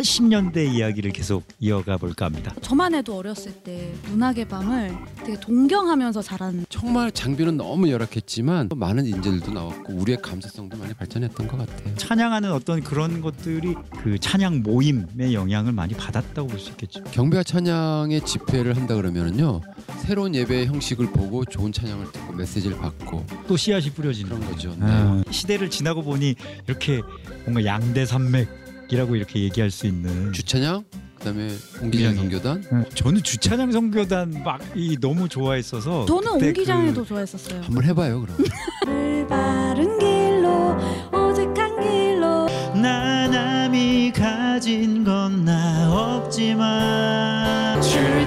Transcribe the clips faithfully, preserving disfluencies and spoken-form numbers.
팔십 년대 이야기를 계속 이어가 볼까 합니다. 저만 해도 어렸을 때 문학의 밤을 되게 동경하면서 자란. 정말 장비는 너무 열악했지만 많은 인재들도 나왔고 우리의 감수성도 많이 발전했던 것 같아요. 찬양하는 어떤 그런 것들이 그 찬양 모임의 영향을 많이 받았다고 볼 수 있겠죠. 경배와 찬양의 집회를 한다 그러면은요, 새로운 예배의 형식을 보고 좋은 찬양을 듣고 메시지를 받고 또 씨앗이 뿌려지는 그런 거죠. 네. 아, 시대를 지나고 보니 이렇게 뭔가 양대 산맥이라고 이렇게 얘기할 수 있는 주찬양, 그다음에 옹기장 선교단. 응. 저는 주찬양 선교단 막 이 너무 좋아했어서. 저는 옹기장에도 그... 좋아했었어요. 한번 해봐요 그럼. 올바른 길로 오직한 길로 나 남이 가진 건 나 없지만 주찬양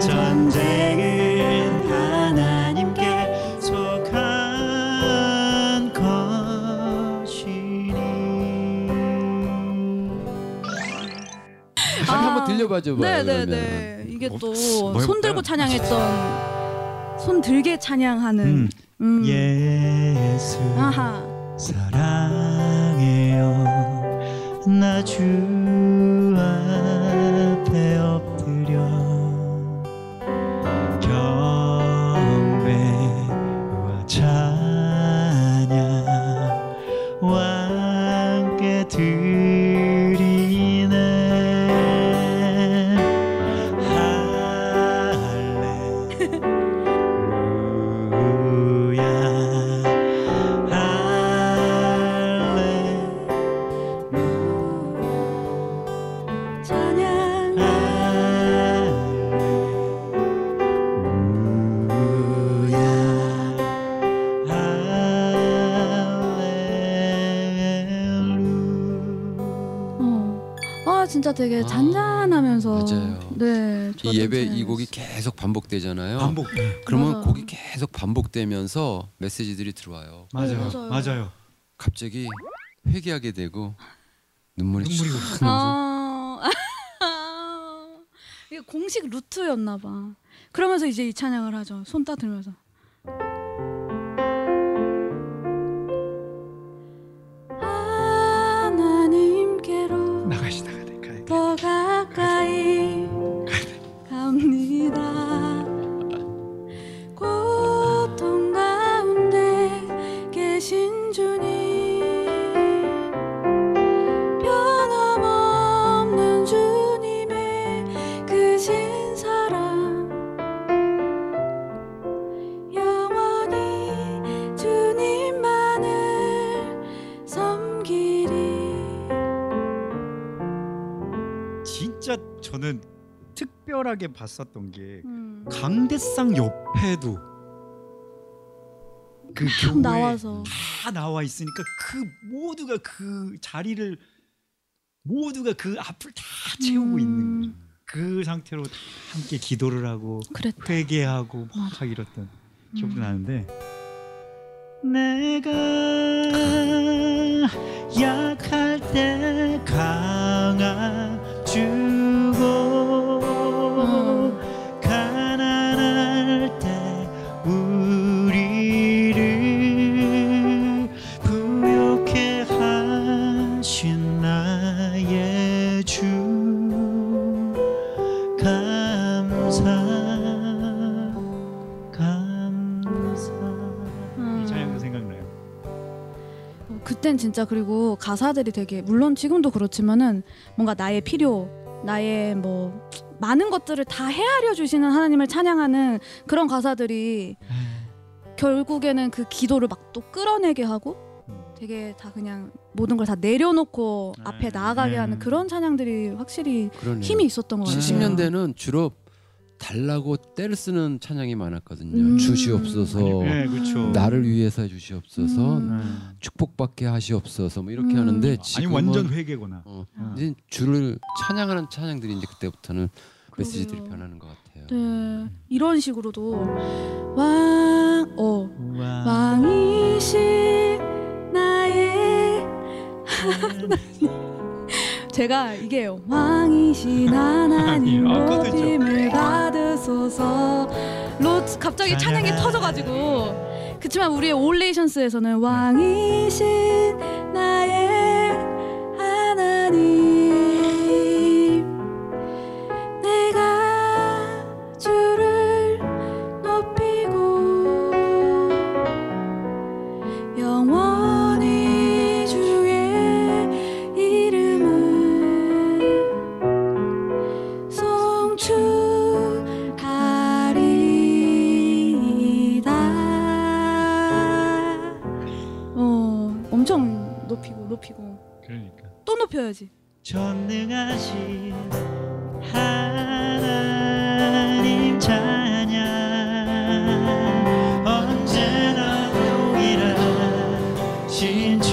전쟁은 하나님께 속한 것이니. 아, 한번 들려봐줘 봐요. 네네네. 이게 또 손 들고 찬양했던, 손 들게 찬양하는 음. 음. 예수 아하. 사랑해요 나 주 앞에 엎드려 진짜 되게 잔잔하면서. 아, 네, 이 예배 이 곡이 계속 반복되잖아요. 반복. 그러면 맞아요. 곡이 계속 반복되면서 메시지들이 들어와요. 맞아요. 맞아요. 맞아요. 갑자기 회개하게 되고 눈물이 눈물이 흐르면서. 아... 이게 공식 루트였나 봐. 그러면서 이제 이 찬양을 하죠. 손 따들면서. 하나님께로 나가시다. 더 가까이 갑니다. 고통 가운데 계신 주님, 변함없는 주님의 크신 사랑, 영원히 주님만을 섬기리. 진짜 저는 특별하게 봤었던 게 음. 강대상 옆에도 그 교회 나와서. 다 나와 있으니까 그 모두가 그 자리를 모두가 그 앞을 다 채우고 음. 있는 거죠. 그 상태로 다 함께 기도를 하고 그랬다. 회개하고 막 이랬던 음. 기억이 나는데 내가 약할 때 강한 주고 가난할 때 우리를 부욕해 하신 나의 주 감사 감사. 이 찬양도 생각나요. 그땐 진짜. 그리고 가사들이 되게, 물론 지금도 그렇지만은 뭔가 나의 필요, 나의 뭐 많은 것들을 다 헤아려 주시는 하나님을 찬양하는 그런 가사들이 결국에는 그 기도를 막 또 끌어내게 하고 되게 다 그냥 모든 걸 다 내려놓고 앞에 나아가게 하는 그런 찬양들이 확실히 그러네요. 힘이 있었던 것 같아요. 칠십 년대는 주로 달라고 떼를 쓰는 찬양이 많았거든요. 음. 주시옵소서, 네, 그렇죠. 나를 위해서 주시옵소서, 음. 축복받게 하시옵소서, 뭐 이렇게 음. 하는데 지금은 아니 완전 회개구나. 어, 아. 이제 주를 찬양하는 찬양들이 이제 그때부터는 그러게요. 메시지들이 변하는 것 같아요. 네, 이런 식으로도 왕, 어, 왕. 왕이신 나의 하나님. 제가 이게요. 왕이신 하나님 높임을 받으소서. 로 갑자기 찬양이 터져가지고 그치만 우리의 올레이션스에서는 왕이신 나의 하나님 내가 주를 높이고 영원히 주의 이름을 송축 엄청 높이고 높이고 그러니까 또 높여야지. 전능하신 하나님 찬양 언제나 동일하신 주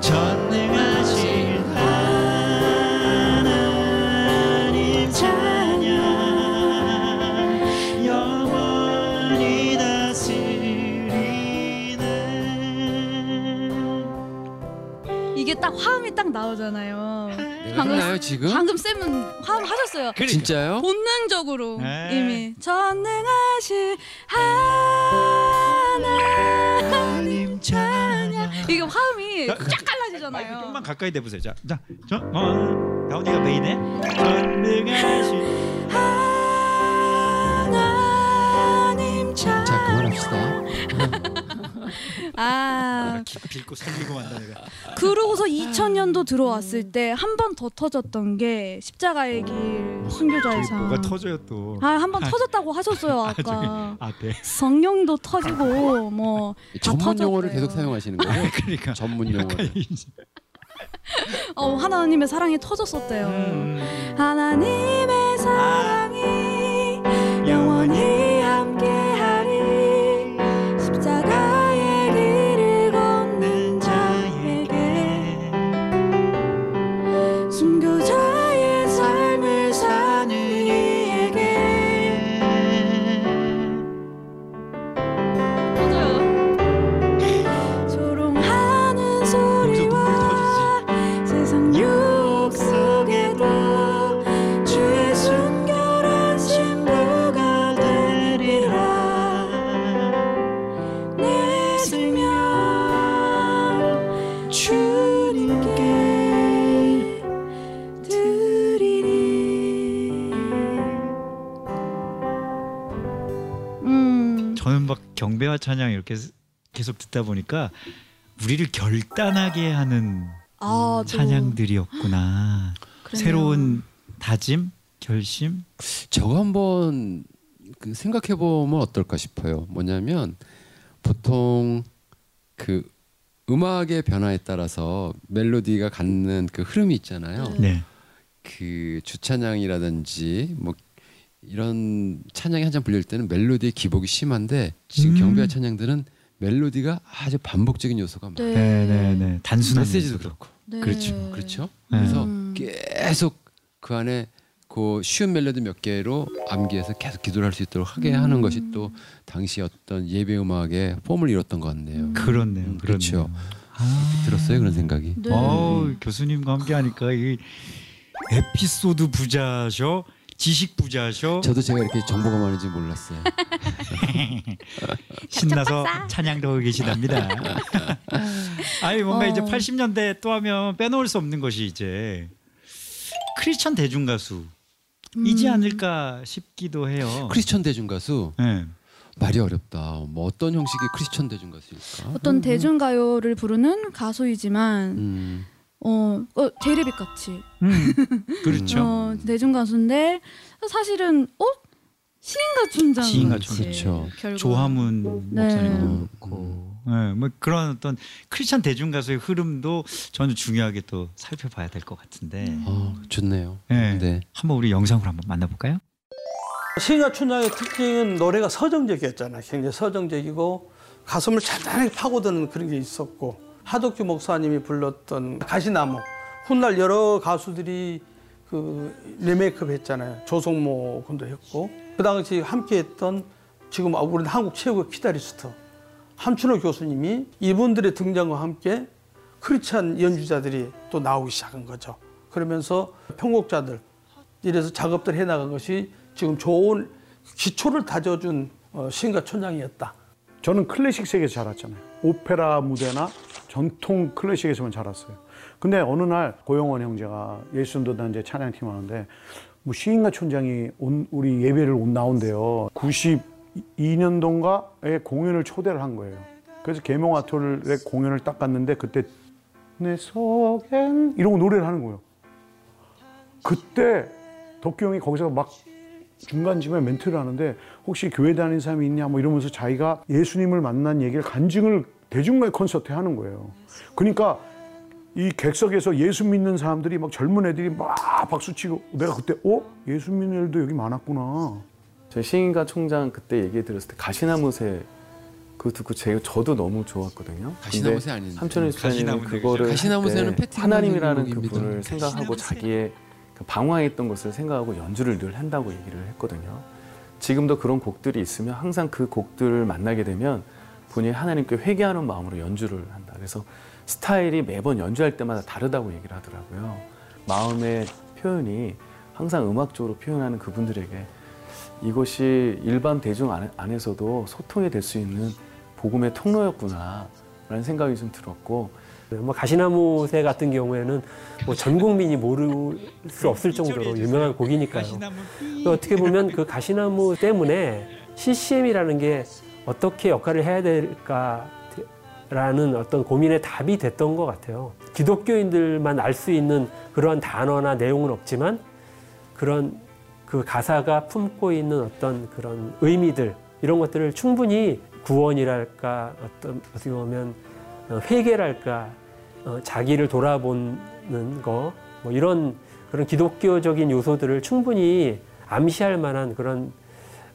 전능하신 하나님 찬양 영원히 다스리 이게 딱 화음이 딱 나오잖아요. 네, 방금 나요, 지금? 방금 쌤은 화음 하셨어요. 그러니까. 진짜요? 본능적으로 에이. 이미 전능하신 하나님 찬양 이게 화음이 쫙 갈라지잖아요. 아, 좀만 가까이 대보세요. 자, 자, 저, 어, 다운이가 메인에 전능하신 하나님 찬양. 자, 그만합시다. 아, 빌고 살리고 만다 내가. 그러고서 이천 년도 들어왔을 때 한 번 더 터졌던 게 십자가의 길 순교자의 상. 뭐가 터져요 또? 아, 한 번 터졌다고 하셨어요 아까. 아, 네. 성령도 터지고 뭐 다 터졌어요. 전문 용어를 계속 사용하시는 거예요? 아, 그러니까 전문 용어. 어, 하나님의 사랑이 터졌었대요. 음. 하나님의 사랑이 아. 영원히 함께하리. 저는 막 경배와 찬양 이렇게 계속 듣다 보니까 우리를 결단하게 하는 아, 찬양들이었구나. 새로운 다짐, 결심. 저거 한번 생각해보면 어떨까 싶어요. 뭐냐면 보통 그 음악의 변화에 따라서 멜로디가 갖는 그 흐름이 있잖아요. 네. 그 주찬양이라든지 뭐 이런 찬양이 한참 불릴 때는 멜로디의 기복이 심한데 지금 음. 경배와 찬양들은 멜로디가 아주 반복적인 요소가 많아요. 네, 네, 네. 단순한 메시지도 그렇고. 네. 그렇죠, 그렇죠. 네. 그래서 계속 그 안에 그 쉬운 멜로디 몇 개로 암기해서 계속 기도를 할 수 있도록 하게 음. 하는 것이 또 당시 어떤 예배 음악의 폼을 이뤘던 것 같네요. 그렇네요, 음, 그렇죠. 아. 들었어요 그런 생각이. 네. 오, 교수님과 함께하니까 이 에피소드 부자셔. 지식 부자셔. 저도 제가 이렇게 정보가 많은지 몰랐어요. 신나서 찬양도 하고 계시답니다. 아니 뭔가 어... 이제 팔십 년대 또 하면 빼놓을 수 없는 것이 이제 크리스천 대중 가수이지 음... 않을까 싶기도 해요. 크리스천 대중 가수. 네. 말이 어렵다. 뭐 어떤 형식의 크리스천 대중 가수일까? 어떤 음... 대중 가요를 부르는 가수이지만. 음... 어, 어 데이레빗 같이. 음, 그렇죠. 어, 대중 가수인데 사실은 어 시인과 촌장. 시인과 촌장. 그렇죠. 조화문 네. 목사님도 그렇고. 음. 네, 뭐 그런 어떤 크리스찬 대중 가수의 흐름도 저는 중요하게 또 살펴봐야 될 것 같은데. 어, 좋네요. 네. 네. 한번 우리 영상으로 한번 만나볼까요? 시인과 촌장의 특징은 노래가 서정적이었잖아요. 굉장히 서정적이고 가슴을 잔잔하게 파고드는 그런 게 있었고. 하덕규 목사님이 불렀던 가시나무 훗날 여러 가수들이 그 리메이크업 했잖아요. 조성모 군도 했고 그 당시 함께했던 지금 우리 한국 최고의 기타리스트 함춘호 교수님이 이분들의 등장과 함께 크리스찬 연주자들이 또 나오기 시작한 거죠. 그러면서 편곡자들 이래서 작업들 해나간 것이 지금 좋은 기초를 다져준 시인과 촌장이었다. 저는 클래식 세계에서 자랐잖아요. 오페라 무대나 전통 클래식에서만 자랐어요. 근데 어느 날 고영원 형제가 예수전도단체 찬양팀 하는데 뭐 시인과 촌장이 온 우리 예배를 온 나온대요. 구십이 년도인가에 공연을 초대를 한 거예요. 그래서 계명아토의 공연을 딱 갔는데 그때 내 속엔 이러고 노래를 하는 거예요. 그때 덕규 형이 거기서 막 중간쯤에 멘트를 하는데 혹시 교회 다니는 사람이 있냐 뭐 이러면서 자기가 예수님을 만난 얘기를 간증을 대중가요 콘서트에 하는 거예요. 그러니까 이 객석에서 예수 믿는 사람들이 막 젊은 애들이 막 박수치고 내가 그때 어? 예수 믿는 애들도 여기 많았구나. 저희 시인과 총장 그때 얘기 들었을 때 가시나무새 그거 듣고 제, 저도 너무 좋았거든요. 가시나무새 아닌데 함춘호 집사님은 그거를 가시나무새는 하나님이라는 그분을 생각하고 자기의 방황했던 것을 생각하고 연주를 늘 한다고 얘기를 했거든요. 지금도 그런 곡들이 있으면 항상 그 곡들을 만나게 되면 본인이 하나님께 회개하는 마음으로 연주를 한다. 그래서 스타일이 매번 연주할 때마다 다르다고 얘기를 하더라고요. 마음의 표현이 항상 음악적으로 표현하는 그분들에게 이것이 일반 대중 안에서도 소통이 될 수 있는 복음의 통로였구나 라는 생각이 좀 들었고, 가시나무새 같은 경우에는 뭐 전 국민이 모를 수 없을 정도로 유명한 곡이니까요. 어떻게 보면 그 가시나무 때문에 씨씨엠이라는 게 어떻게 역할을 해야 될까라는 어떤 고민의 답이 됐던 것 같아요. 기독교인들만 알 수 있는 그런 단어나 내용은 없지만 그런 그 가사가 품고 있는 어떤 그런 의미들, 이런 것들을 충분히 구원이랄까 어떤 어떻게 보면 회개랄까 어, 자기를 돌아보는 거 뭐 이런 그런 기독교적인 요소들을 충분히 암시할 만한 그런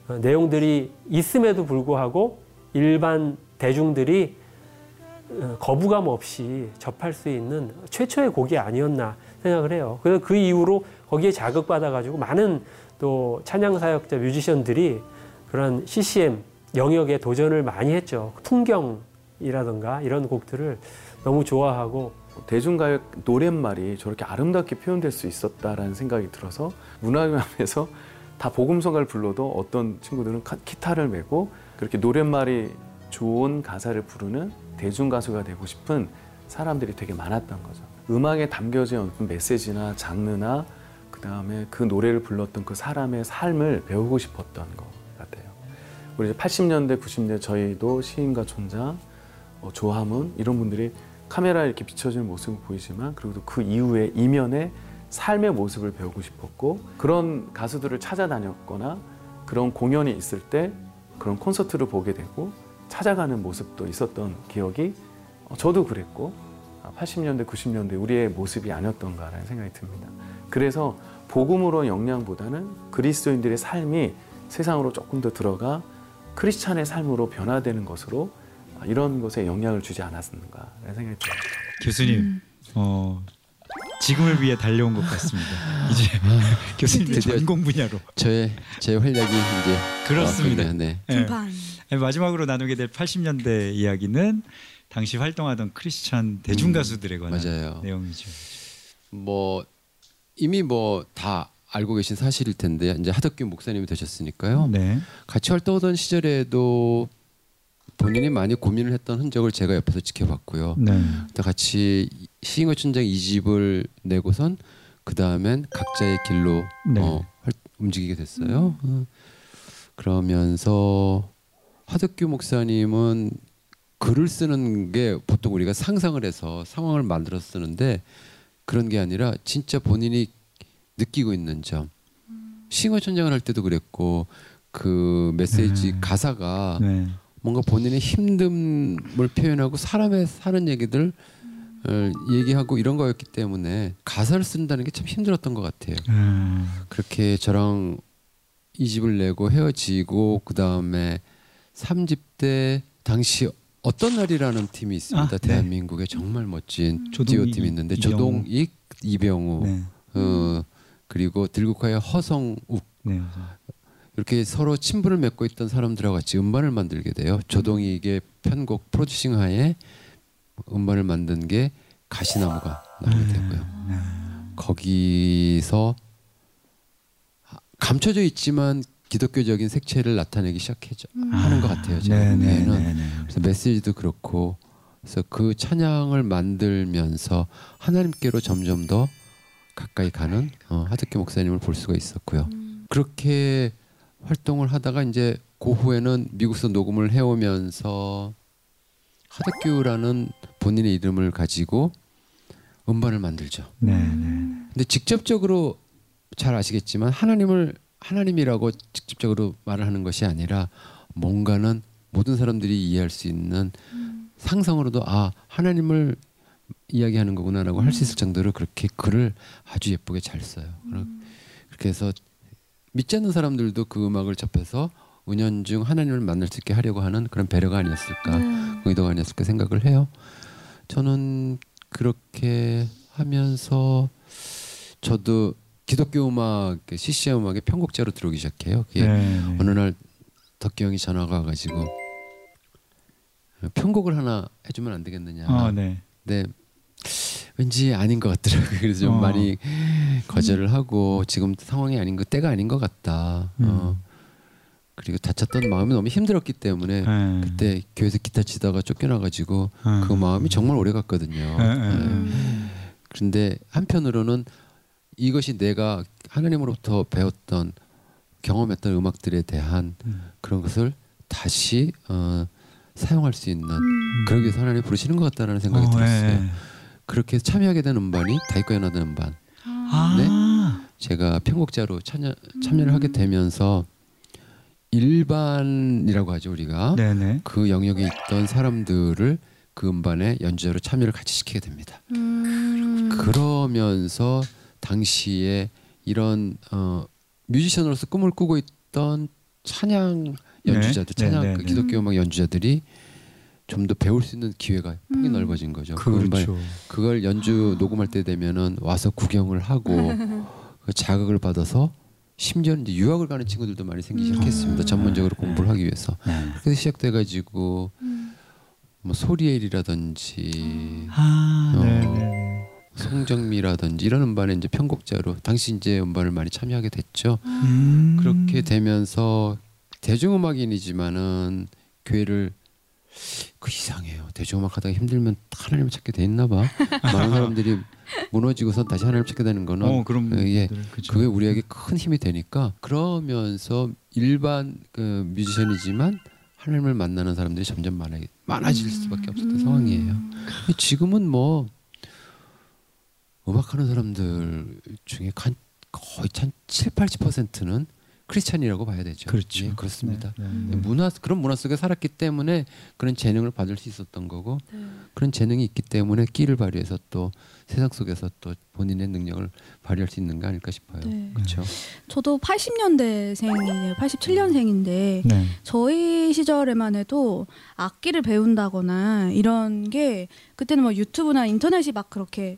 어, 내용들이 있음에도 불구하고 일반 대중들이 어, 거부감 없이 접할 수 있는 최초의 곡이 아니었나 생각을 해요. 그래서 그 이후로 거기에 자극받아가지고 많은 또 찬양사역자 뮤지션들이 그런 씨씨엠 영역에 도전을 많이 했죠. 풍경 이라든가 이런 곡들을 너무 좋아하고 대중가요 노랫말이 저렇게 아름답게 표현될 수 있었다라는 생각이 들어서 문화관에서 다 복음성가를 불러도 어떤 친구들은 기타를 메고 그렇게 노랫말이 좋은 가사를 부르는 대중가수가 되고 싶은 사람들이 되게 많았던 거죠. 음악에 담겨진 어떤 메시지나 장르나 그 다음에 그 노래를 불렀던 그 사람의 삶을 배우고 싶었던 것 같아요. 우리 이제 팔십 년대, 구십 년대 저희도 시인과 촌장 어, 조하문 이런 분들이 카메라에 이렇게 비춰지는 모습을 보이지만 그리고 또 그 이후에 이면에 삶의 모습을 배우고 싶었고 그런 가수들을 찾아다녔거나 그런 공연이 있을 때 그런 콘서트를 보게 되고 찾아가는 모습도 있었던 기억이 어, 저도 그랬고 팔십 년대, 구십 년대 우리의 모습이 아니었던가라는 생각이 듭니다. 그래서 복음으로 영향보다는 그리스도인들의 삶이 세상으로 조금 더 들어가 크리스찬의 삶으로 변화되는 것으로 이런 것에 영향을 주지 않았는가 라는 생각이 들어요. 교수님, 음. 어, 지금을 위해 달려온 것 같습니다. 이제 아, 교수님의 전공 분야로 저의 제 활약이 이제 그렇습니다. 아, 네. 네. 마지막으로 나누게 될 팔십 년대 이야기는 당시 활동하던 크리스찬 대중 가수들에 관한 음, 내용이죠. 뭐 이미 뭐 다 알고 계신 사실일 텐데 이제 하덕규 목사님이 되셨으니까요. 네. 같이 활동하던 시절에도 본인이 많이 고민을 했던 흔적을 제가 옆에서 지켜봤고요. 네. 같이 시인과 춘장 이 집을 내고선 그 다음엔 각자의 길로 네. 어, 움직이게 됐어요. 음. 그러면서 하덕규 목사님은 글을 쓰는 게 보통 우리가 상상을 해서 상황을 만들어서 쓰는데 그런 게 아니라 진짜 본인이 느끼고 있는 점. 음. 시인과 춘장을 할 때도 그랬고 그 메시지 네. 가사가 네. 뭔가 본인의 힘듦을 표현하고 사람의 사는 얘기들을 얘기하고 이런 거였기 때문에 가사를 쓴다는 게 참 힘들었던 것 같아요. 음. 그렇게 저랑 이 집을 내고 헤어지고 그 다음에 삼 집 때 당시 어떤 날이라는 팀이 있습니다. 아, 대한민국의 네. 정말 멋진 디오 팀이 있는데 이병우. 조동익, 이병우 네. 어, 그리고 들국화의 허성욱 네. 이렇게 서로 친분을 맺고 있던 사람들하고 같이 음반을 만들게 돼요. 조동익의 편곡 프로듀싱 하에 음반을 만든 게 가시나무가 나오게 되고요. 거기서 감춰져 있지만 기독교적인 색채를 나타내기 시작하는 음. 것 같아요. 제가 보면은. 그래서 메시지도 그렇고, 그래서 그 찬양을 만들면서 하나님께로 점점 더 가까이 가는 어, 하덕기 목사님을 볼 수가 있었고요. 음. 그렇게 활동을 하다가 이제 그 후에는 미국에서 녹음을 해오면서 하덕규라는 본인의 이름을 가지고 음반을 만들죠. 네네. 근데 직접적으로 잘 아시겠지만 하나님을 하나님이라고 직접적으로 말을 하는 것이 아니라 뭔가는 모든 사람들이 이해할 수 있는 음. 상상으로도 아 하나님을 이야기하는 거구나라고 음. 할 수 있을 정도로 그렇게 글을 아주 예쁘게 잘 써요. 음. 그렇게 해서 믿지 않는 사람들도 그 음악을 접해서 은연중 하나님을 만날 수 있게 하려고 하는 그런 배려가 아니었을까, 음. 의도가 아니었을까 생각을 해요. 저는 그렇게 하면서 저도 기독교 음악, 씨씨엠 음악의 편곡자로 들어오기 시작해요. 그게 네. 어느 날 덕기 형이 전화가 와가지고 편곡을 하나 해주면 안 되겠느냐. 아, 네. 근데 왠지 아닌 것 같더라고요. 그래서 좀 어. 많이 거절을 하고 지금 상황이 아닌 거, 때가 아닌 것 같다. 음. 어. 그리고 다쳤던 마음이 너무 힘들었기 때문에 에. 그때 교회에서 기타 치다가 쫓겨나가지고 에. 그 마음이 정말 오래 갔거든요. 에. 에. 그런데 한편으로는 이것이 내가 하나님으로부터 배웠던 경험했던 음악들에 대한 음. 그런 것을 다시 어, 사용할 수 있는 음. 그러기 위해서 하나님 부르시는 것 같다는 생각이 오, 들었어요. 에. 그렇게 참여하게 된 음반이 다윗과연하던 음반. 아. 네? 제가 편곡자로 참여, 참여를 하게 되면서 일반이라고 하죠 우리가. 네네. 그 영역에 있던 사람들을 그 음반에 연주자로 참여를 같이 시키게 됩니다. 음. 그러면서 당시에 이런 어, 뮤지션으로서 꿈을 꾸고 있던 찬양 연주자들, 네. 찬양 네네. 그 기독교 음악 연주자들이 좀 더 배울 수 있는 기회가 폭이 음. 넓어진 거죠. 그렇죠. 그 음반, 그걸 연주 녹음할 때 되면은 와서 구경을 하고 그 자극을 받아서 심지어는 이제 유학을 가는 친구들도 많이 생기기 시작했습니다. 음. 전문적으로 공부를 하기 위해서. 네. 그래서 시작돼가지고 음. 뭐 소리엘이라든지 아, 어, 네. 송정미라든지 이런 음반에 이제 편곡자로 당시 이제 음반을 많이 참여하게 됐죠. 음. 그렇게 되면서 대중음악인이지만은 교회를 그 이상해요. 대중음악 하다가 힘들면 하나님을 찾게 돼 있나 봐. 많은 사람들이 무너지고선 다시 하나님을 찾게 되는 거는 어, 그럼, 그게, 그게 우리에게 큰 힘이 되니까 그러면서 일반 그 뮤지션이지만 하나님을 만나는 사람들이 점점 많아, 많아질 수밖에 없었던 음. 상황이에요. 지금은 뭐 음악하는 사람들 중에 한, 거의 한 칠, 팔십 퍼센트는 크리스찬이라고 봐야 되죠. 그렇죠. 네, 그렇습니다. 네, 네, 네. 문화 그런 문화 속에 살았기 때문에 그런 재능을 받을 수 있었던 거고 네. 그런 재능이 있기 때문에 끼를 발휘해서 또 세상 속에서 또 본인의 능력을 발휘할 수 있는 거 아닐까 싶어요. 네. 그렇죠. 저도 팔십 년대생이에요. 팔십칠 년생인데 네. 저희 시절에만 해도 악기를 배운다거나 이런 게 그때는 뭐 유튜브나 인터넷이 막 그렇게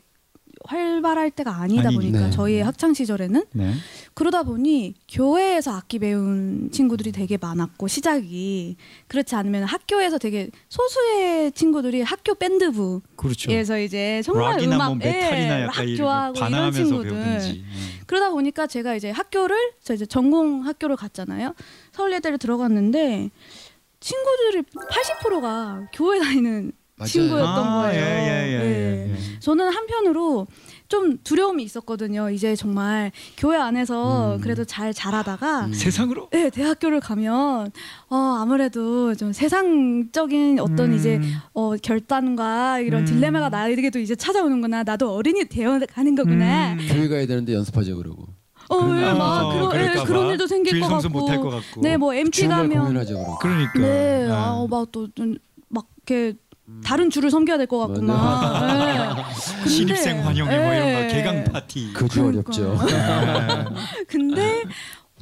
활발할 때가 아니다 아니, 보니까 네. 저희의 학창 시절에는 네. 그러다 보니 교회에서 악기 배운 친구들이 되게 많았고 시작이 그렇지 않으면 학교에서 되게 소수의 친구들이 학교 밴드부에서 그렇죠. 이제 정말 락이나 음악, 뭐 메탈이나 예, 약간 락 좋아하고 이런 친구들 배우든지. 음. 그러다 보니까 제가 이제 학교를 저 이제 전공 학교를 갔잖아요. 서울예대를 들어갔는데 친구들이 팔십 퍼센트가 교회 다니는 맞아요. 친구였던 아, 거예요. 예, 예, 예, 예. 예, 예. 저는 한편으로 좀 두려움이 있었거든요. 이제 정말 교회 안에서 음. 그래도 잘 자라다가 음. 세상으로? 네, 대학교를 가면 어, 아무래도 좀 세상적인 어떤 음. 이제 어, 결단과 이런 음. 딜레마가 나에게도 이제 찾아오는구나. 나도 어른이 되어가는 거구나. 음. 교회 가야 되는데 연습하자고 그러고. 어, 왜 막 그런, 예, 그런 일도 생길 것 같고. 못할 것 같고. 네, 뭐 엠티 가면. 그러니까. 네, 아, 막 또 막 이렇게. 다른 주를 섬겨야 될 것 같구나. 네. 신입생 환영회 네. 뭐 이런 거 개강 파티. 그거 어렵죠. 근데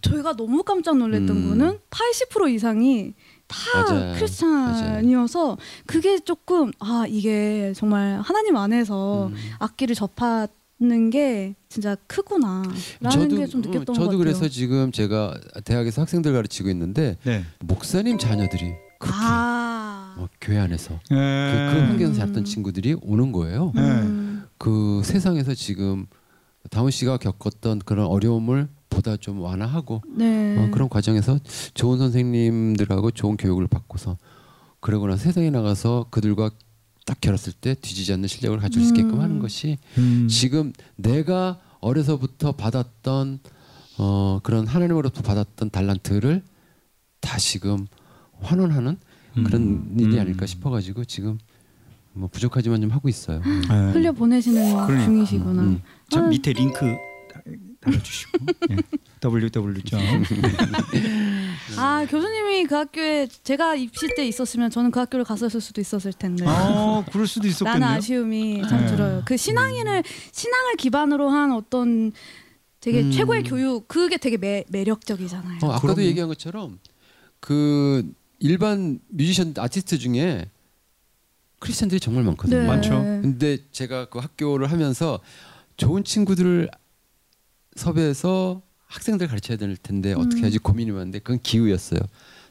저희가 너무 깜짝 놀랐던 음. 거는 팔십 퍼센트 이상이 다 맞아요. 크리스찬이어서 맞아요. 그게 조금 아 이게 정말 하나님 안에서 음. 악기를 접하는 게 진짜 크구나라는 게 좀 느꼈던 것 같아요. 저도 그래서 지금 제가 대학에서 학생들 가르치고 있는데 네. 목사님 자녀들이 그렇게 아 어, 교회 안에서 그, 그 환경에서 살았던 음. 친구들이 오는 거예요. 음. 그 세상에서 지금 다운 씨가 겪었던 그런 어려움을 보다 좀 완화하고 네. 어, 그런 과정에서 좋은 선생님들하고 좋은 교육을 받고서 그러고 나서 세상에 나가서 그들과 딱 결했을 때 뒤지지 않는 실력을 가질 수 있게끔 음. 하는 것이 음. 지금 내가 어려서부터 받았던 어, 그런 하나님으로부터 받았던 달란트를 다시금 환원하는 음. 그런 일이 아닐까 싶어가지고 지금 뭐 부족하지만 좀 하고 있어요. 흘려 보내시는 그러니까. 중이시구나. 음. 저 밑에 링크 달아주시고 네. 더블유 더블유 더블유 아 교수님이 그 학교에 제가 입시 때 있었으면 저는 그 학교를 갔었을 수도 있었을 텐데. 아 그럴 수도 있었겠네요. 나는 아쉬움이 참 네. 들어요. 그 신앙인을 신앙을 기반으로 한 어떤 되게 음. 최고의 교육 그게 되게 매, 매력적이잖아요. 어, 아까도 그러면. 얘기한 것처럼 그 일반 뮤지션 아티스트 중에 크리스천들이 정말 많거든요. 네. 많죠. 근데 제가 그 학교를 하면서 좋은 친구들을 섭외해서 학생들 가르쳐야 될 텐데 어떻게 음. 하지 고민이 많은데 그건 기우였어요.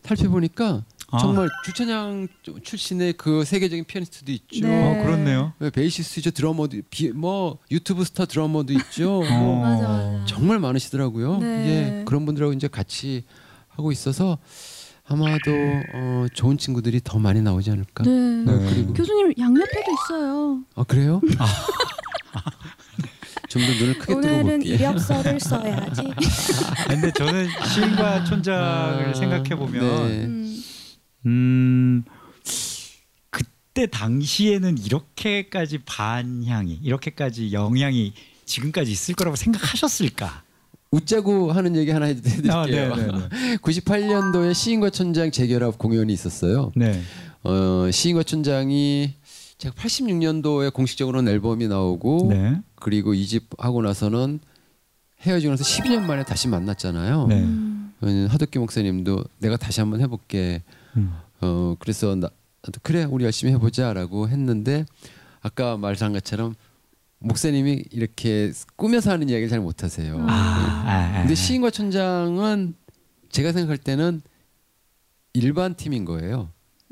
살펴보니까 아. 정말 주찬양 출신의 그 세계적인 피아니스트도 있죠. 네. 아, 그렇네요. 베이시스트죠. 드러머도 비, 뭐 유튜브 스타 드러머도 있죠. 어. 뭐 맞아, 맞아. 정말 많으시더라고요. 네. 예, 그런 분들하고 이제 같이 하고 있어서 아마도 어, 좋은 친구들이 더 많이 나오지 않을까. 네. 네. 그리고 교수님 양옆에도 있어요. 아 그래요? 좀 더 눈을 크게 뜨고 볼게요. 오늘은 이력서를 써야지. 근데 저는 시인과 촌장을 아, 생각해 보면 네. 음. 음 그때 당시에는 이렇게까지 반향이 이렇게까지 영향이 지금까지 있을 거라고 생각하셨을까? 웃자고 하는 얘기 하나 해드릴게요. 아, 구십팔 년도에 시인과 촌장 재결합 공연이 있었어요. 네. 어, 시인과 촌장이 제가 팔십육 년도에 공식적으로는 앨범이 나오고 네. 그리고 이 집 하고 나서는 헤어지고 나서 십이 년 만에 다시 만났잖아요. 네. 음, 하덕기 목사님도 내가 다시 한번 해볼게. 음. 어, 그래서 나, 그래 우리 열심히 해보자 라고 했는데 아까 말한 것처럼 목사님이 이렇게 꾸며서 하는 이야기를 잘 못하세요. 아, 네. 근데 시인과 촌장은 제가 생각할 때는 일반 팀인 거예요.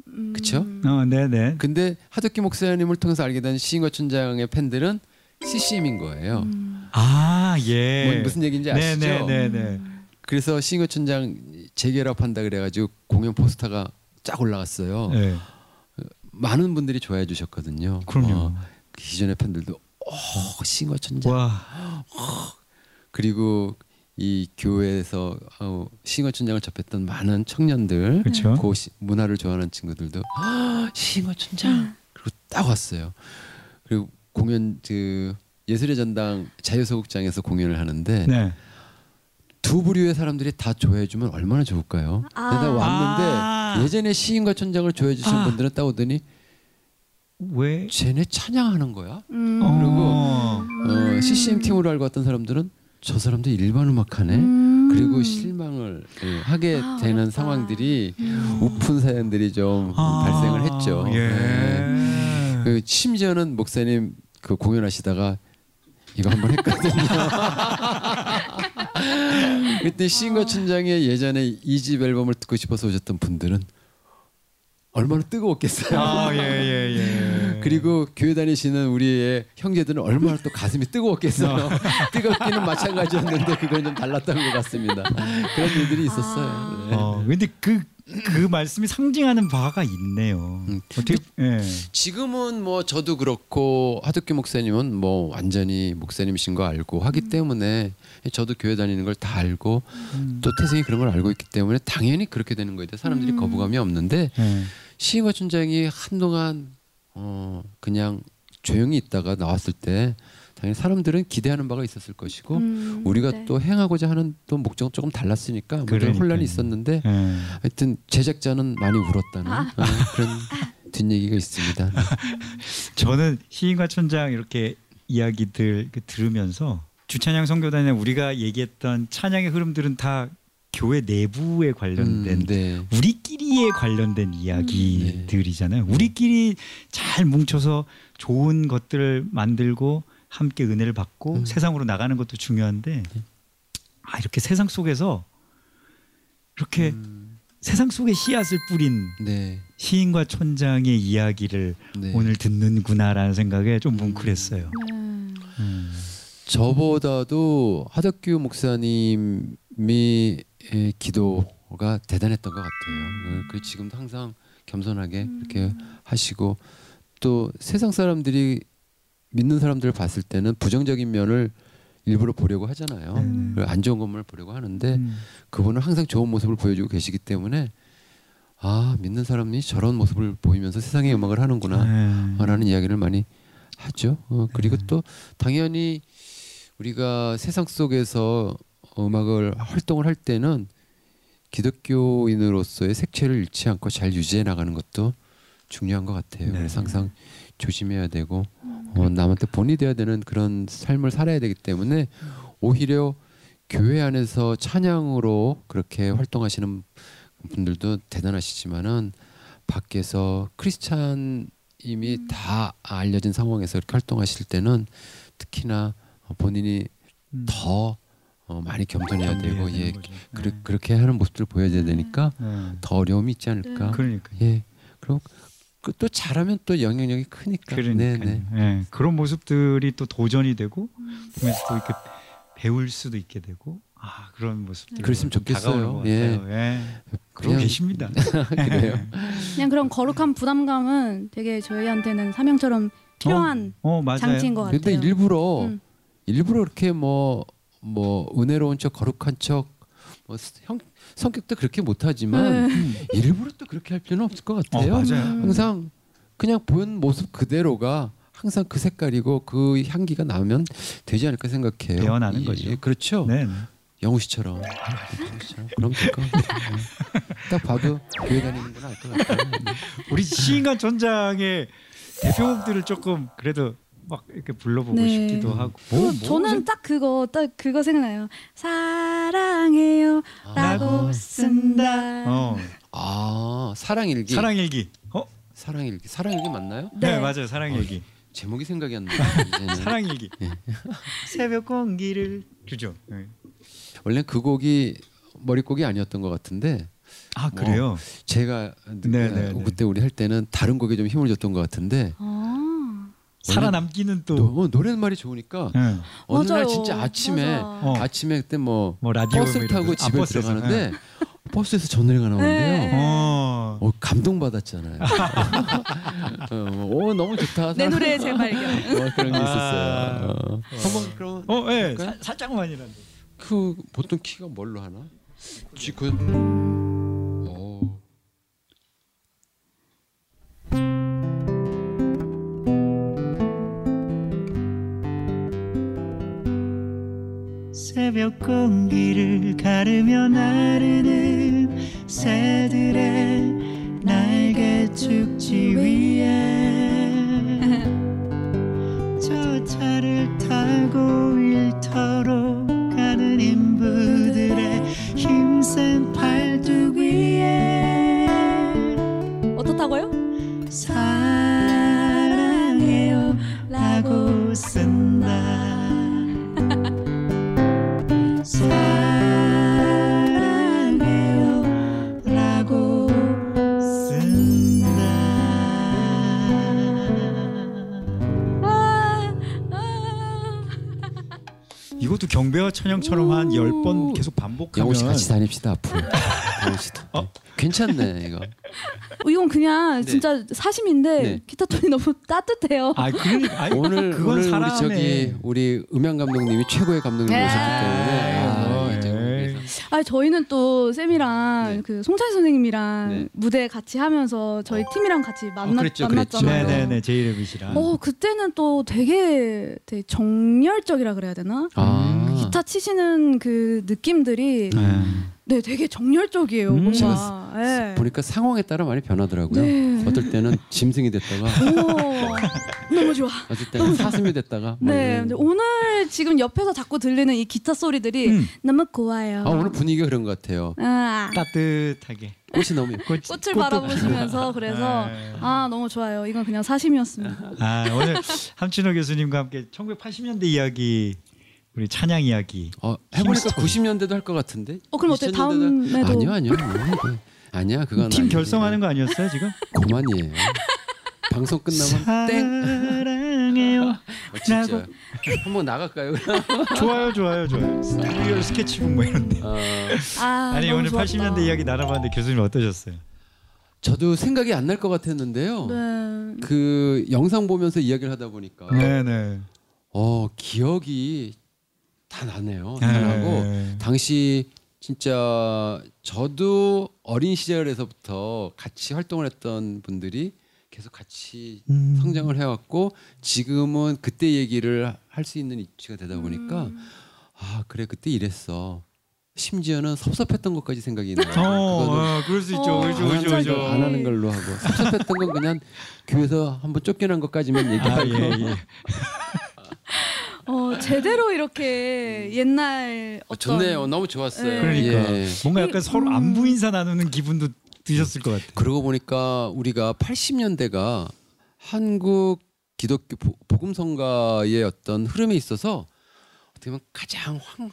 음. 그렇죠? 어, 네네. 근데 하덕기 목사님을 통해서 알게 된 시인과 촌장의 팬들은 씨씨엠인 거예요. 음. 아 예. 뭐, 무슨 얘기인지 아시죠? 네네네. 그래서 시인과 촌장 재결합한다 그래가지고 공연 포스터가 쫙 올라갔어요. 네. 많은 분들이 좋아해 주셨거든요. 그럼요. 어, 기존의 팬들도. 오, 시인과 촌장. 와. 오, 그리고 이 교회에서 어, 시인과 촌장을 접했던 많은 청년들, 그쵸? 그 문화를 좋아하는 친구들도 오, 시인과 촌장. 그리고 딱 왔어요. 그리고 공연 그 예술의 전당 자유소극장에서 공연을 하는데 네. 두 부류의 사람들이 다 좋아해주면 얼마나 좋을까요? 아. 내가 왔는데 아. 예전에 시인과 촌장을 좋아해주신 아. 분들은 딱 오더니. 왜? 쟤네 찬양하는 거야? 음. 그리고 어, 씨씨엠 팀으로 알고 왔던 사람들은 저 사람들 일반 음악하네? 음. 그리고 실망을 예, 하게 아, 되는 어렵다. 상황들이 음. 우픈 사연들이 좀 아. 발생을 했죠. 예. 예. 그 심지어는 목사님 그 공연하시다가 이거 한번 했거든요. 그때 시인과 촌장의 예전에 이 집 앨범을 듣고 싶어서 오셨던 분들은 얼마나 뜨거웠겠어요. 아, 예, 예, 예. 그리고 교회 다니시는 우리의 형제들은 얼마나 또 가슴이 뜨거웠겠어요. 뜨겁기는 마찬가지였는데 그건 좀 달랐던 것 같습니다. 그런 일들이 있었어요. 아~ 네. 어, 근데 그, 그 말씀이 상징하는 바가 있네요. 음. 어떻게, 예. 지금은 뭐 저도 그렇고 하덕기 목사님은 뭐 완전히 목사님이신 거 알고 하기 음. 때문에 저도 교회 다니는 걸 다 알고 음. 또 태생이 그런 걸 알고 있기 때문에 당연히 그렇게 되는 거에 대해 사람들이 음. 거부감이 없는데 음. 시인과 촌장이 한동안 어 그냥 조용히 있다가 나왔을 때 당연히 사람들은 기대하는 바가 있었을 것이고 음, 우리가 네. 또 행하고자 하는 또 목적은 조금 달랐으니까 그런 혼란이 있었는데 음. 하여튼 제작자는 많이 울었다는 아. 어, 그런 뒷얘기가 있습니다. 저는 시인과 촌장 이렇게 이야기들 들으면서 주찬양 선교단에 우리가 얘기했던 찬양의 흐름들은 다 교회 내부에 관련된 음, 네. 우리끼리에 관련된 이야기들이잖아요. 우리끼리 잘 뭉쳐서 좋은 것들을 만들고 함께 은혜를 받고 음. 세상으로 나가는 것도 중요한데 아 이렇게 세상 속에서 이렇게 음. 세상 속에 씨앗을 뿌린 네. 시인과 촌장의 이야기를 네. 오늘 듣는구나라는 생각에 좀 뭉클했어요. 음. 음. 저보다도 하덕규 목사님이 기도가 대단했던 것 같아요. 그 지금도 항상 겸손하게 이렇게 하시고, 또 세상 사람들이 믿는 사람들을 봤을 때는 부정적인 면을 일부러 보려고 하잖아요. 음. 안 좋은 것만 보려고 하는데 음. 그분은 항상 좋은 모습을 보여주고 계시기 때문에 아, 믿는 사람이 저런 모습을 보이면서 세상의 음악을 하는구나 라는 이야기를 많이 하죠. 어, 그리고 음. 또 당연히 우리가 세상 속에서 음악을 활동을 할 때는 기독교인으로서의 색채를 잃지 않고 잘 유지해 나가는 것도 중요한 것 같아요. 네. 그래서 항상 조심해야 되고 어, 남한테 본이 돼야 되는 그런 삶을 살아야 되기 때문에 오히려 교회 안에서 찬양으로 그렇게 활동하시는 분들도 대단하시지만은 밖에서 크리스찬 이미 다 알려진 상황에서 이렇게 활동하실 때는 특히나 본인이 음. 더 어, 많이 겸손해야 되고 예, 예, 그르, 그렇게 하는 모습들을 보여줘야 되니까 음. 더 어려움이 있지 않을까. 그러니까. 예, 그리고 또 잘하면 또 영향력이 크니까. 그러니까요. 예, 그런 모습들이 또 도전이 되고 보면서 또 이렇게 배울 수도 있게 되고. 아, 그런 모습들. 그랬으면 좋겠어요. 예. 예. 그러고 계십니다. 그래요. 그냥 그런 거룩한 부담감은 되게 저희한테는 사명처럼 필요한 어, 어, 장치인 것 같아요. 근데 일부러 음. 일부러 이렇게 뭐뭐 뭐 은혜로운 척, 거룩한 척, 뭐 형, 성격도 그렇게 못하지만 음. 일부러 또 그렇게 할 필요는 없을 것 같아요. 어, 맞아요. 음. 항상 그냥 본 모습 그대로가 항상 그 색깔이고 그 향기가 나면 되지 않을까 생각해요. 배어나는 예, 거죠. 예, 그렇죠. 네. 영우 씨처럼. 그럼 될까? 딱 봐도 교회 다니는 건 알 것 같아요. 우리 시인간 전장의 대표곡들을 조금 그래도 막 이렇게 불러보고 네. 싶기도 하고. 뭐, 뭐, 저는 뭐, 딱 그거 딱 그거 생각나요. 사랑해요 라고 아. 쓴다. 어. 아 사랑일기. 사랑일기. 어? 사랑일기. 사랑일기 맞나요? 네, 네 맞아요. 사랑일기. 어. 제목이 생각이 안 나요. 사랑일기. 네. 새벽 공기를. 그죠. 네. 원래 그 곡이 머릿곡이 아니었던 것 같은데. 아 그래요? 뭐 제가 네네네. 그때 우리 할 때는 다른 곡에 좀 힘을 줬던 것 같은데. 아~ 살아남기는 또 노, 노랫말이 좋으니까. 네. 어느 맞아요. 날 진짜 아침에 어. 아침에 그때 뭐, 뭐 라디오 버스를 타고 뭐 집에 아, 버스에서, 들어가는데 네. 버스에서 저 노래가 나오는데요. 어. 어, 감동받았잖아요. 어, 너무 좋다. 내 노래의 재발견. 어, 그런 게 있었어요. 어. 한번 그럼. 어, 예. 네. 살짝만이라도. 그 보통 키가 뭘로 하나? G 그. 오. 새벽 공기를 가르며 나르는 새들의 날개 축지 위에 저 차를 타고 일터로 가는 인부들의 힘센 팔뚝위에 어떻다고요? 사랑해요 라고 쓴다. 사랑해요 라고 쓴다. 이것도 경배와 찬양처럼 한 열 번 계속 반복하면. 영호 씨 같이 다닙시다 앞으로. 어? 괜찮네 이거. 어, 이건 그냥 진짜 네. 사심인데 네. 기타 톤이 너무 따뜻해요. 아, 그, 아니, 오늘 그건 오늘 사람의... 우리 저기 우리 음향 감독님이 최고의 감독님 오셨기 때문에. 아, 네. 아 저희는 또 쌤이랑 네. 그 송찬희 선생님이랑 네. 무대 같이 하면서 저희 팀이랑 같이 만나, 어, 그랬죠, 만났잖아요. 네네네 제이레빗 씨랑. 어 그때는 또 되게 되게 정열적이라 그래야 되나? 아. 그 기타 치시는 그 느낌들이. 네. 네, 되게 정열적이에요. 음, 제가 네. 보니까 상황에 따라 많이 변하더라고요. 네. 어떨 때는 짐승이 됐다가 오, 너무 좋아. 어떨 때는 사슴이 됐다가. 네, 근데 오늘 지금 옆에서 자꾸 들리는 이 기타 소리들이 음. 너무 고와요. 아, 오늘 분위기가 그런 것 같아요. 아. 따뜻하게. 꽃이 너무 꽃이, 꽃을 꽃도... 바라보시면서 그래서 아 너무 좋아요. 이건 그냥 사심이었습니다. 아 오늘 함춘호 교수님과 함께 천구백팔십 년대 이야기. 우리 찬양 이야기. 어, 해보니까 구십 년대도 할 것 같은데. 어 그럼 어때 다음에도? 아니요 아니요 아니야 그건 팀 아니에요. 결성하는 거 아니었어요 지금? 고만이에요. 방송 끝나면 땡. 사랑해요 진짜 한번 나갈까요? 좋아요, 좋아요, 좋아요. 스튜디오 스케치북 뭐 이런데. 어. 아, 아니 오늘 좋았다. 팔십 년대 이야기 나눠봤는데 교수님 어떠셨어요? 저도 생각이 안 날 것 같았는데요. 네. 그 영상 보면서 이야기를 하다 보니까 네네. 어 기억이 다 나네요. 다 나고 네. 당시 진짜 저도 어린 시절에서부터 같이 활동을 했던 분들이 계속 같이 음. 성장을 해왔고 지금은 그때 얘기를 할 수 있는 위치가 되다 보니까 음. 아 그래 그때 이랬어. 심지어는 섭섭했던 것까지 생각이 나요. 어, 아, 그럴 수 있죠. 그렇죠, 그렇죠. 안 하는 걸로 하고 섭섭했던 건 그냥 교회에서 한번 쫓겨난 것까지만 얘기하고. 아, 예, 예. 어, 제대로 이렇게 옛날 어떤... 좋네요. 너무 좋았어요. 그러니까 예. 뭔가 약간 서로 안부 인사 나누는 기분도 드셨을 것 같아요. 그러고 보니까 우리가 팔십 년대가 한국 기독교 복음성가의 어떤 흐름에 있어서 어떻게 보면 가장 황...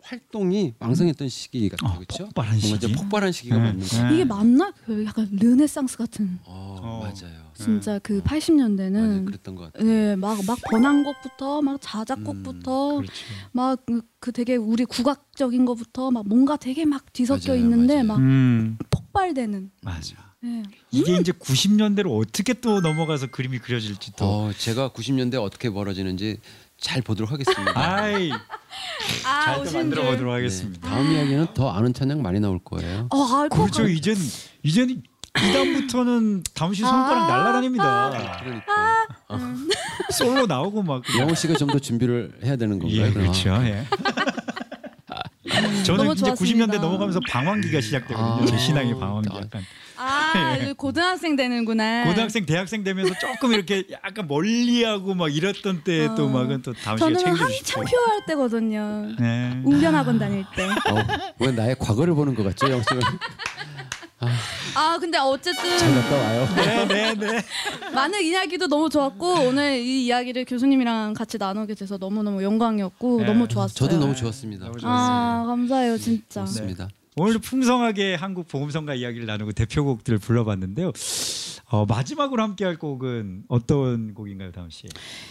활동이 왕성했던 시기 같은 어, 거죠. 폭발한 시기. 폭발한 시기가 네. 맞는 거예요. 이게 맞나? 그 약간 르네상스 같은. 어, 어. 맞아요. 진짜 네. 그 팔십 년대는 맞아요. 그랬던 것 같아요. 네, 막 막 번안곡부터 막 자작곡부터 음, 그렇죠. 막 그 되게 우리 국악적인 거부터 막 뭔가 되게 막 뒤섞여 맞아요, 있는데 맞아요. 막 음. 폭발되는. 맞아. 네. 이게 음? 이제 구십 년대로 어떻게 또 넘어가서 그림이 그려질지 또. 어, 제가 구십 년대 어떻게 벌어지는지 잘 보도록 하겠습니다. 아이. 아, 잘 만들어 보도록 하겠습니다. 네. 다음 이야기는 더 아는 찬양 많이 나올 거예요. 어, 아, 그렇죠. 그... 이젠 이젠 이다음부터는 다무씨 손가락 아 날아다닙니다. 아 그러니까. 아 솔로 나오고 막. 영호 씨가 좀 더 준비를 해야 되는 건가요? 예, 그렇죠. 예. 저는 이제 좋았습니다. 구십 년대 넘어가면서 방황기가 시작되거든요. 아 제 신앙의 방황기. 약간. 아, 이제 고등학생 되는구나. 고등학생, 대학생 되면서 조금 이렇게 약간 멀리하고 막 이랬던 때 또 어. 막은 또 다음 시간에 저는 한참 표할 때거든요. 네. 웅변학원 다닐 때. 어, 왜 나의 과거를 보는 것 같죠, 영수는? 아, 아 근데 어쨌든 잘 갔다 와요. 네네네. 네, 네. 많은 이야기도 너무 좋았고 오늘 이 이야기를 교수님이랑 같이 나누게 돼서 너무너무 영광이었고 네. 너무 좋았어요. 저도 너무 좋았습니다. 너무 좋았습니다. 아 감사해요 진짜. 좋습니다. 네. 오늘도 풍성하게 한국 복음성가 이야기를 나누고 대표곡들을 불러봤는데요. 어, 마지막으로 함께할 곡은 어떤 곡인가요, 다음 씨?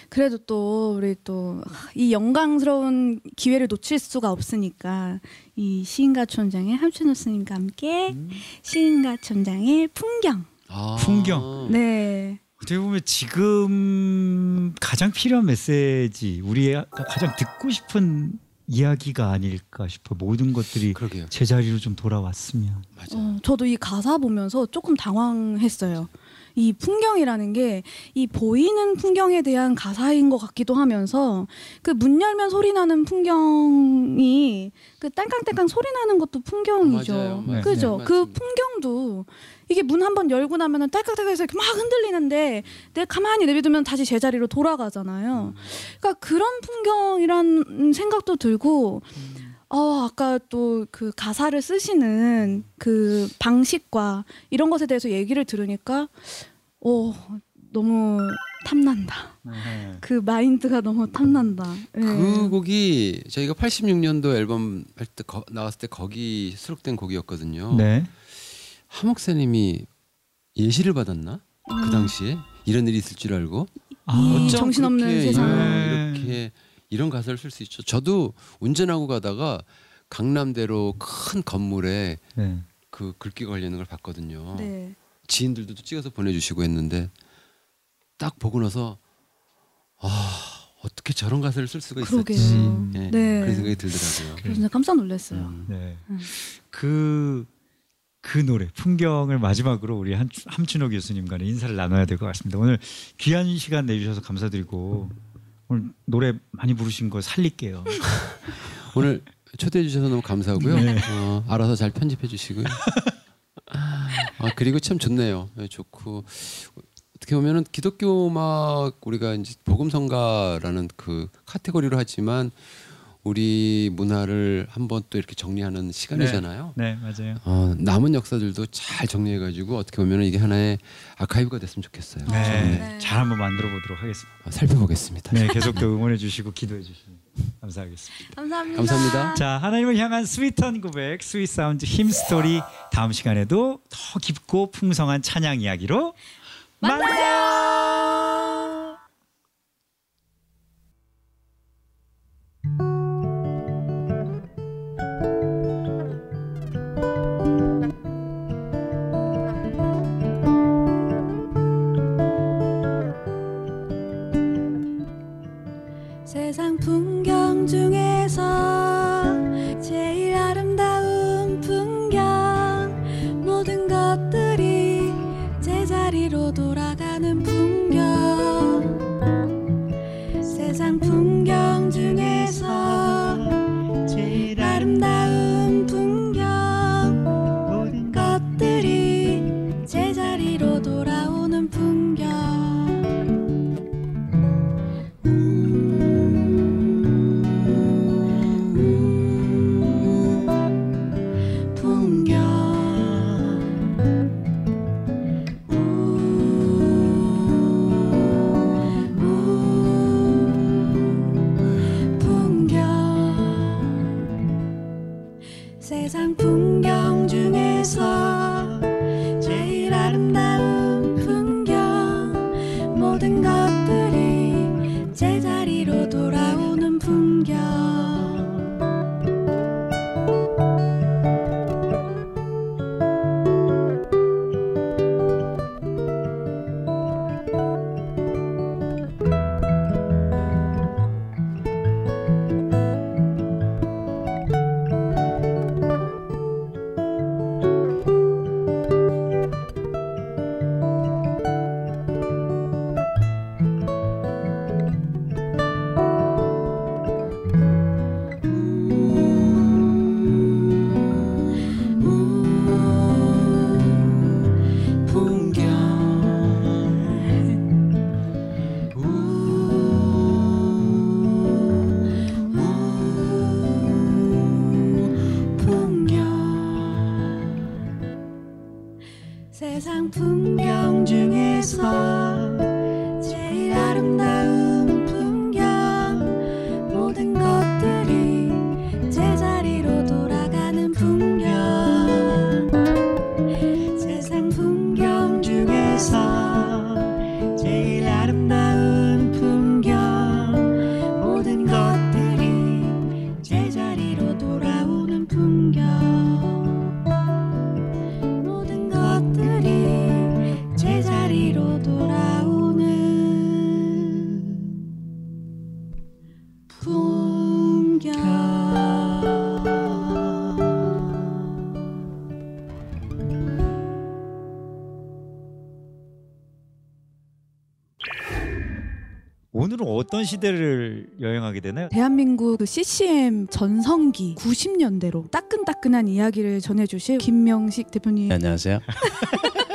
그래도 또 우리 또 이 영광스러운 기회를 놓칠 수가 없으니까 이 시인과 촌장의 함춘호 스님과 함께 음. 시인과 촌장의 풍경. 아 풍경. 네. 어떻게 보면 지금 가장 필요한 메시지, 우리가 가장 듣고 싶은 이야기가 아닐까 싶어. 모든 것들이 그러게요. 제자리로 좀 돌아왔으면. 어, 저도 이 가사 보면서 조금 당황했어요. 이 풍경이라는 게 이 보이는 풍경에 대한 가사인 것 같기도 하면서 그 문 열면 소리 나는 풍경이 그 땡깡땡깡 소리 나는 것도 풍경이죠. 맞아요, 맞아요. 그죠? 네, 그 풍경도 이게 문 한번 열고 나면은 딸깍딸깍해서 이렇게 막 흔들리는데 내가 가만히 내비두면 다시 제자리로 돌아가잖아요. 그러니까 그런 풍경이란 생각도 들고 어, 아까 또 그 가사를 쓰시는 그 방식과 이런 것에 대해서 얘기를 들으니까 오, 너무 탐난다. 네. 그 마인드가 너무 탐난다. 네. 그 곡이 저희가 팔십육 년도 앨범 할 때 거, 나왔을 때 거기 수록된 곡이었거든요. 네. 하목사님이 예시를 받았나? 음. 그 당시에 이런 일이 있을 줄 알고 아. 어쩜 정신없는 세상 이런, 이렇게 이런 가사를 쓸 수 있죠. 저도 운전하고 가다가 강남대로 큰 건물에 네. 그 글귀 걸리는 걸 봤거든요. 네. 지인들도 찍어서 보내주시고 했는데 딱 보고 나서 아. 어떻게 저런 가사를 쓸 수가 그러게요. 있었지. 네. 네. 그런 생각이 들더라고요. 그래서 진짜 깜짝 놀랐어요. 음. 네. 음. 그 그 노래 풍경을 마지막으로 우리 한, 함춘호 교수님과는 인사를 나눠야 될 것 같습니다. 오늘 귀한 시간 내주셔서 감사드리고 오늘 노래 많이 부르신 거 살릴게요. 오늘 초대해 주셔서 너무 감사하고요. 네. 어, 알아서 잘 편집해 주시고요. 아 그리고 참 좋네요. 좋고 어떻게 보면은 기독교 음악 우리가 이제 복음성가라는 그 카테고리로 하지만 우리 문화를 한번 또 이렇게 정리하는 시간이잖아요. 네, 네 맞아요. 어, 남은 역사들도 잘 정리해가지고 어떻게 보면 이게 하나의 아카이브가 됐으면 좋겠어요. 네, 네. 잘 한번 만들어 보도록 하겠습니다. 어, 살펴보겠습니다. 네, 계속 또 응원해 주시고 기도해 주시면 감사하겠습니다. 감사합니다. 감사합니다. 자, 하나님을 향한 스윗한 고백, 스윗 사운즈 힘 스토리 다음 시간에도 더 깊고 풍성한 찬양 이야기로 만나요. 만나요. 세상 풍경 중에서 제일 아름다운 풍경, 모든 것들이 제자리로 돌아가는 풍경. 세상 풍경 중에서 제일 아름다운 풍경, 모든 것들이 제자리로 돌아오는 풍경. 오늘은 어떤 시대를 여행하게 되나요? 대한민국 그 씨씨엠 전성기 구십 년대로 따끈따끈한 이야기를 전해주실 김명식 대표님. 네, 안녕하세요.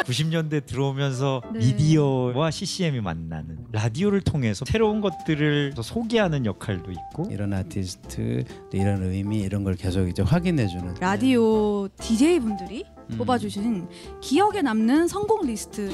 구십 년대 들어오면서 네. 미디어와 씨씨엠이 만나는, 라디오를 통해서 새로운 것들을 소개하는 역할도 있고, 이런 아티스트, 이런 의미, 이런 걸 계속 이제 확인해주는, 라디오 디제이분들이 음. 뽑아주신 기억에 남는 성공 리스트.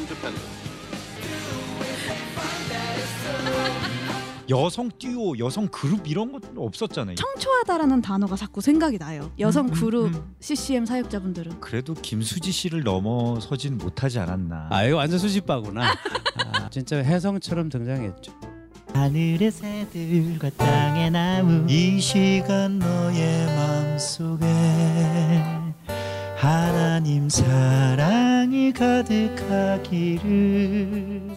여성 듀오, 여성 그룹 이런 것 없었잖아요. 청초하다라는 단어가 자꾸 생각이 나요. 여성 그룹 음, 음, 음. 씨씨엠 사역자분들은 그래도 김수지 씨를 넘어서진 못하지 않았나. 아, 이거 완전 수지빠구나. 아, 진짜 혜성처럼 등장했죠. 하늘의 새들과 땅의 나무, 이 시간 너의 마음속에 하나님 사랑이 가득하기를.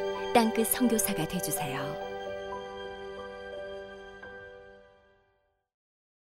땅끝 선교사가 되어주세요.